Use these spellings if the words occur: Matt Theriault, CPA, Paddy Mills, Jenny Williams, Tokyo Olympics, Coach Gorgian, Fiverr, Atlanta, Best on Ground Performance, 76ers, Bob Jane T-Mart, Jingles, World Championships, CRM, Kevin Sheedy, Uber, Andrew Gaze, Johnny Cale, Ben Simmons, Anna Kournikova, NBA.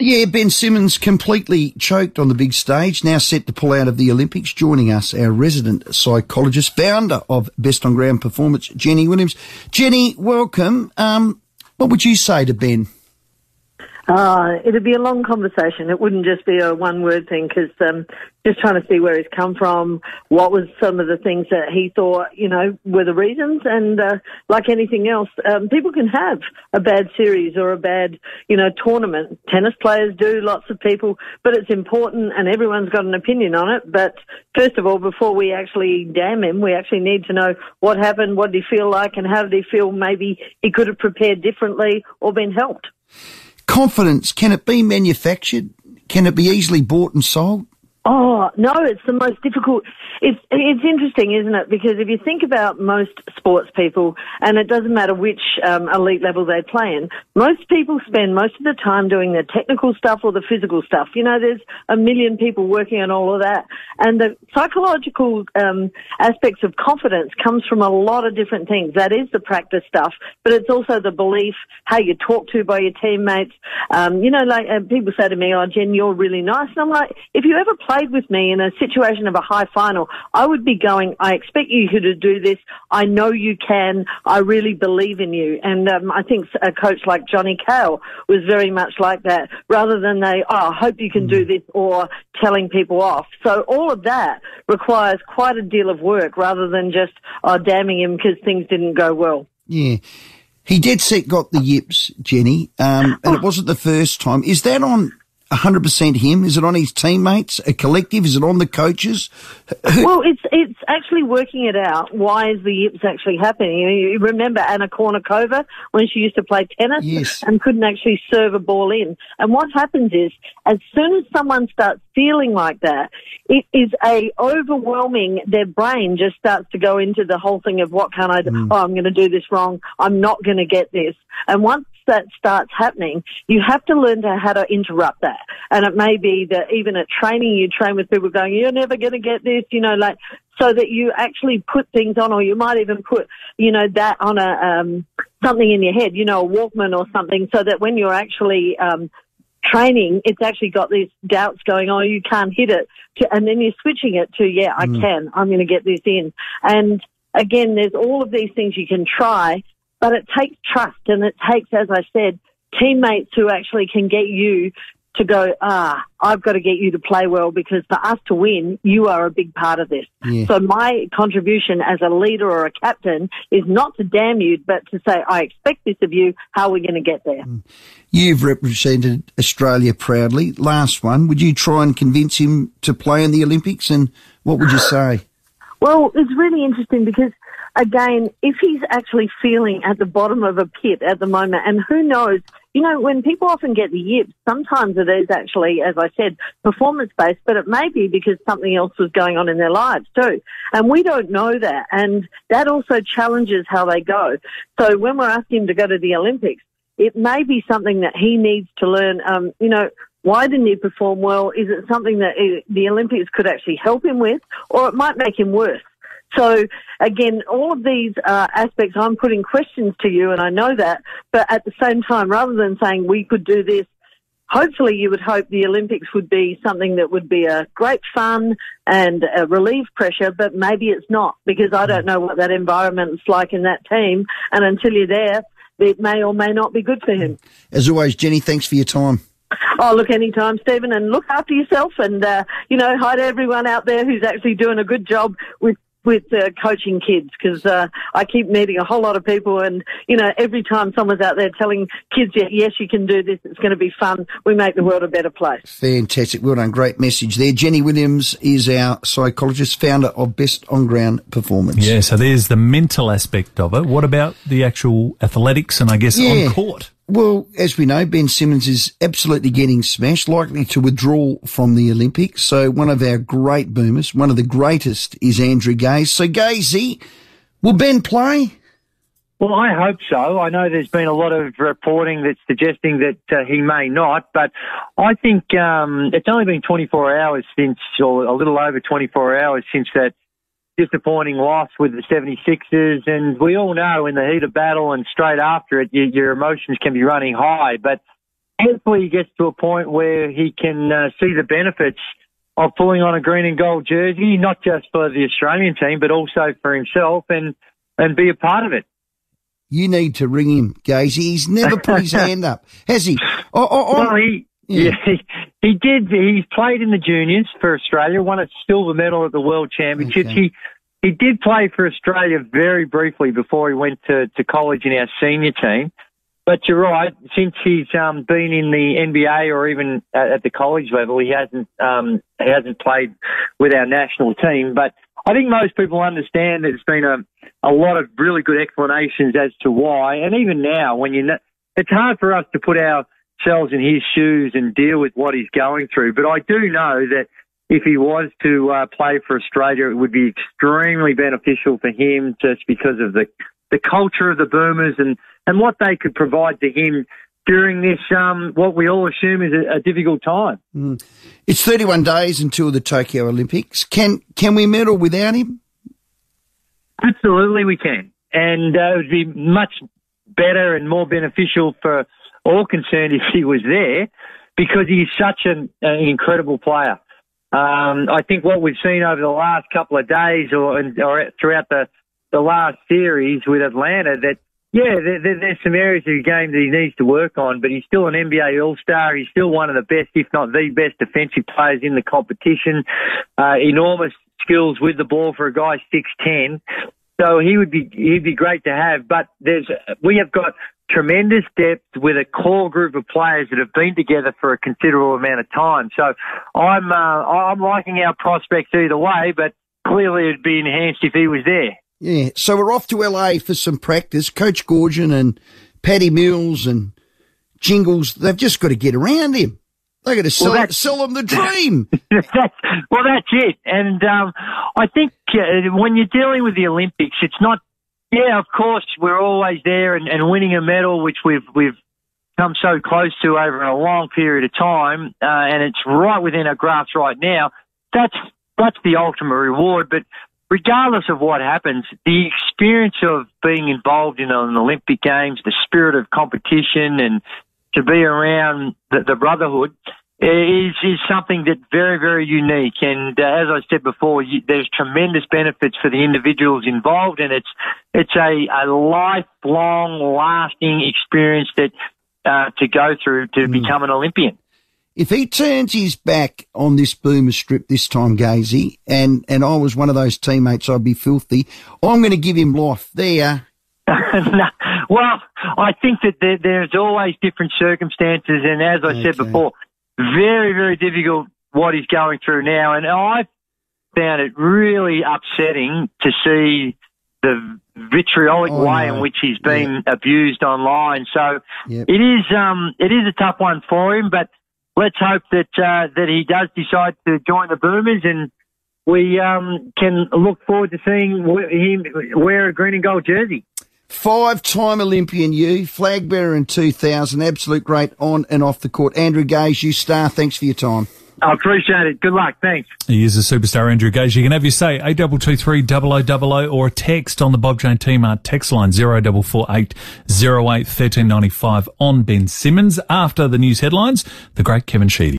Yeah, Ben Simmons completely choked on the big stage, now set to pull out of the Olympics. Joining us, our resident psychologist, founder of Best on Ground Performance, Jenny Williams. Jenny, welcome. What would you say to Ben? It'd be a long conversation. It wouldn't just be a one-word thing, because just trying to see where he's come from, what was some of the things that he thought, you know, were the reasons. And like anything else, people can have a bad series or a bad, you know, tournament. Tennis players do, lots of people, but it's important and everyone's got an opinion on it. But first of all, before we actually damn him, we actually need to know what happened, what did he feel like, and how did he feel maybe he could have prepared differently or been helped. Confidence, can it be manufactured? Can it be easily bought and sold? Oh, no, it's the most difficult. It's interesting, isn't it? Because if you think about most sports people, and it doesn't matter which elite level they play in, most people spend most of the time doing the technical stuff or the physical stuff. You know, there's a million people working on all of that. And the psychological aspects of confidence comes from a lot of different things. That is the practice stuff, but it's also the belief, how you're talked to by your teammates. You know, like people say to me, oh, Jen, you're really nice. And I'm like, if you ever play with me in a situation of a high final, I would be going, I expect you to do this. I know you can. I really believe in you. And I think a coach like Johnny Cale was very much like that, rather than I hope you can do this, or telling people off. So all of that requires quite a deal of work, rather than just damning him because things didn't go well. Yeah. He dead set got the yips, Jenny, and it wasn't the first time. Is that on 100% him? Is it on his teammates, a collective? Is it on the coaches? Well, it's actually working it out. Why is the yips actually happening? You remember Anna Kournikova when she used to play tennis? Yes. And couldn't actually serve a ball in. And what happens is, as soon as someone starts feeling like that, it is overwhelming. Their brain just starts to go into the whole thing of what can I do? Oh, I'm going to do this wrong. I'm not going to get this. And once that starts happening, you have to learn how to interrupt that. And it may be that even at training, you train with people going, you're never going to get this, you know, like, so that you actually put things on, or you might even put, you know, that on a something in your head, you know, a Walkman or something, so that when you're actually training, it's actually got these doubts going, oh, you can't hit it. And then you're switching it to, yeah, I can, I'm going to get this in. And again, there's all of these things you can try, but it takes trust, and it takes, as I said, teammates who actually can get you to go, I've got to get you to play well, because for us to win, you are a big part of this. Yeah. So my contribution as a leader or a captain is not to damn you, but to say, I expect this of you. How are we going to get there? You've represented Australia proudly. Last one, would you try and convince him to play in the Olympics, and what would you say? Well, it's really interesting because, again, if he's actually feeling at the bottom of a pit at the moment, and who knows, you know, when people often get the yips, sometimes it is actually, as I said, performance-based, but it may be because something else was going on in their lives too. And we don't know that, and that also challenges how they go. So when we're asking him to go to the Olympics, it may be something that he needs to learn, you know, why didn't he perform well? Is it something that the Olympics could actually help him with, or it might make him worse? So, again, all of these aspects, I'm putting questions to you, and I know that, but at the same time, rather than saying we could do this, hopefully you would hope the Olympics would be something that would be a great fun and relieve pressure, but maybe it's not, because I don't know what that environment is like in that team, and until you're there, it may or may not be good for him. As always, Jenny, thanks for your time. Oh, look, anytime, Stephen, and look after yourself, and, you know, hi to everyone out there who's actually doing a good job with coaching kids, because I keep meeting a whole lot of people, and, you know, every time someone's out there telling kids, yes, you can do this, it's going to be fun, we make the world a better place. Fantastic. Well done. Great message there. Jenny Williams is our psychologist, founder of Best on Ground Performance. Yeah, so there's the mental aspect of it. What about the actual athletics and, I guess, on court? Well, as we know, Ben Simmons is absolutely getting smashed, likely to withdraw from the Olympics. So one of our great boomers, one of the greatest, is Andrew Gaze. So, Gaze, will Ben play? Well, I hope so. I know there's been a lot of reporting that's suggesting that he may not, but I think it's only been 24 hours since, or a little over 24 hours since that disappointing loss with the 76ers, and we all know in the heat of battle and straight after it, your emotions can be running high. But hopefully he gets to a point where he can see the benefits of pulling on a green and gold jersey, not just for the Australian team, but also for himself, and be a part of it. You need to ring him, Gaze. He's never put his hand up, has he? He did. He played in the juniors for Australia, won a silver medal at the World Championships. Okay. He did play for Australia very briefly before he went to college in our senior team. But you're right, since he's been in the NBA or even at the college level, he hasn't played with our national team. But I think most people understand that it's been a lot of really good explanations as to why. And even now, when it's hard for us to put ourselves in his shoes and deal with what he's going through. But I do know that if he was to play for Australia, it would be extremely beneficial for him just because of the culture of the Boomers and what they could provide to him during this, what we all assume is a difficult time. Mm. It's 31 days until the Tokyo Olympics. Can we medal without him? Absolutely we can. And it would be much better and more beneficial for all concerned if he was there, because he's such an incredible player. I think what we've seen over the last couple of days or throughout the last series with Atlanta, that, there's some areas of the game that he needs to work on, but he's still an NBA All-Star. He's still one of the best, if not the best, defensive players in the competition. Enormous skills with the ball for a guy 6'10". So he'd be great to have. But we have got tremendous depth with a core group of players that have been together for a considerable amount of time. So I'm liking our prospects either way, but clearly it'd be enhanced if he was there. Yeah, so we're off to LA for some practice. Coach Gorgian and Paddy Mills and Jingles, they've just got to get around him. They've got to sell them the dream. That's it. And I think when you're dealing with the Olympics, it's not, of course, we're always there and winning a medal, which we've come so close to over a long period of time, and it's right within our grasp right now. That's the ultimate reward, but regardless of what happens, the experience of being involved in an Olympic Games, the spirit of competition, and to be around the brotherhood is something that's very, very unique. And as I said before, there's tremendous benefits for the individuals involved, and it's a lifelong, lasting experience that to go through to become an Olympian. If he turns his back on this Boomer strip this time, Gazy, and I was one of those teammates, I'd be filthy. I'm going to give him life there. Well, I think that there's always different circumstances, and as I said before, very, very difficult what he's going through now. And I found it really upsetting to see the vitriolic way in which he's been abused online. So it is a tough one for him, but let's hope that he does decide to join the Boomers, and we can look forward to seeing him wear a green and gold jersey. Five-time Olympian, flag bearer in 2000, absolute great on and off the court. Andrew Gaze, you star, thanks for your time. I appreciate it. Good luck. Thanks. He is a superstar, Andrew Gaze. You can have your say, 8223 0000, or a text on the Bob Jane T-Mart text line, 0448 08 1395. On Ben Simmons. After the news headlines, the great Kevin Sheedy.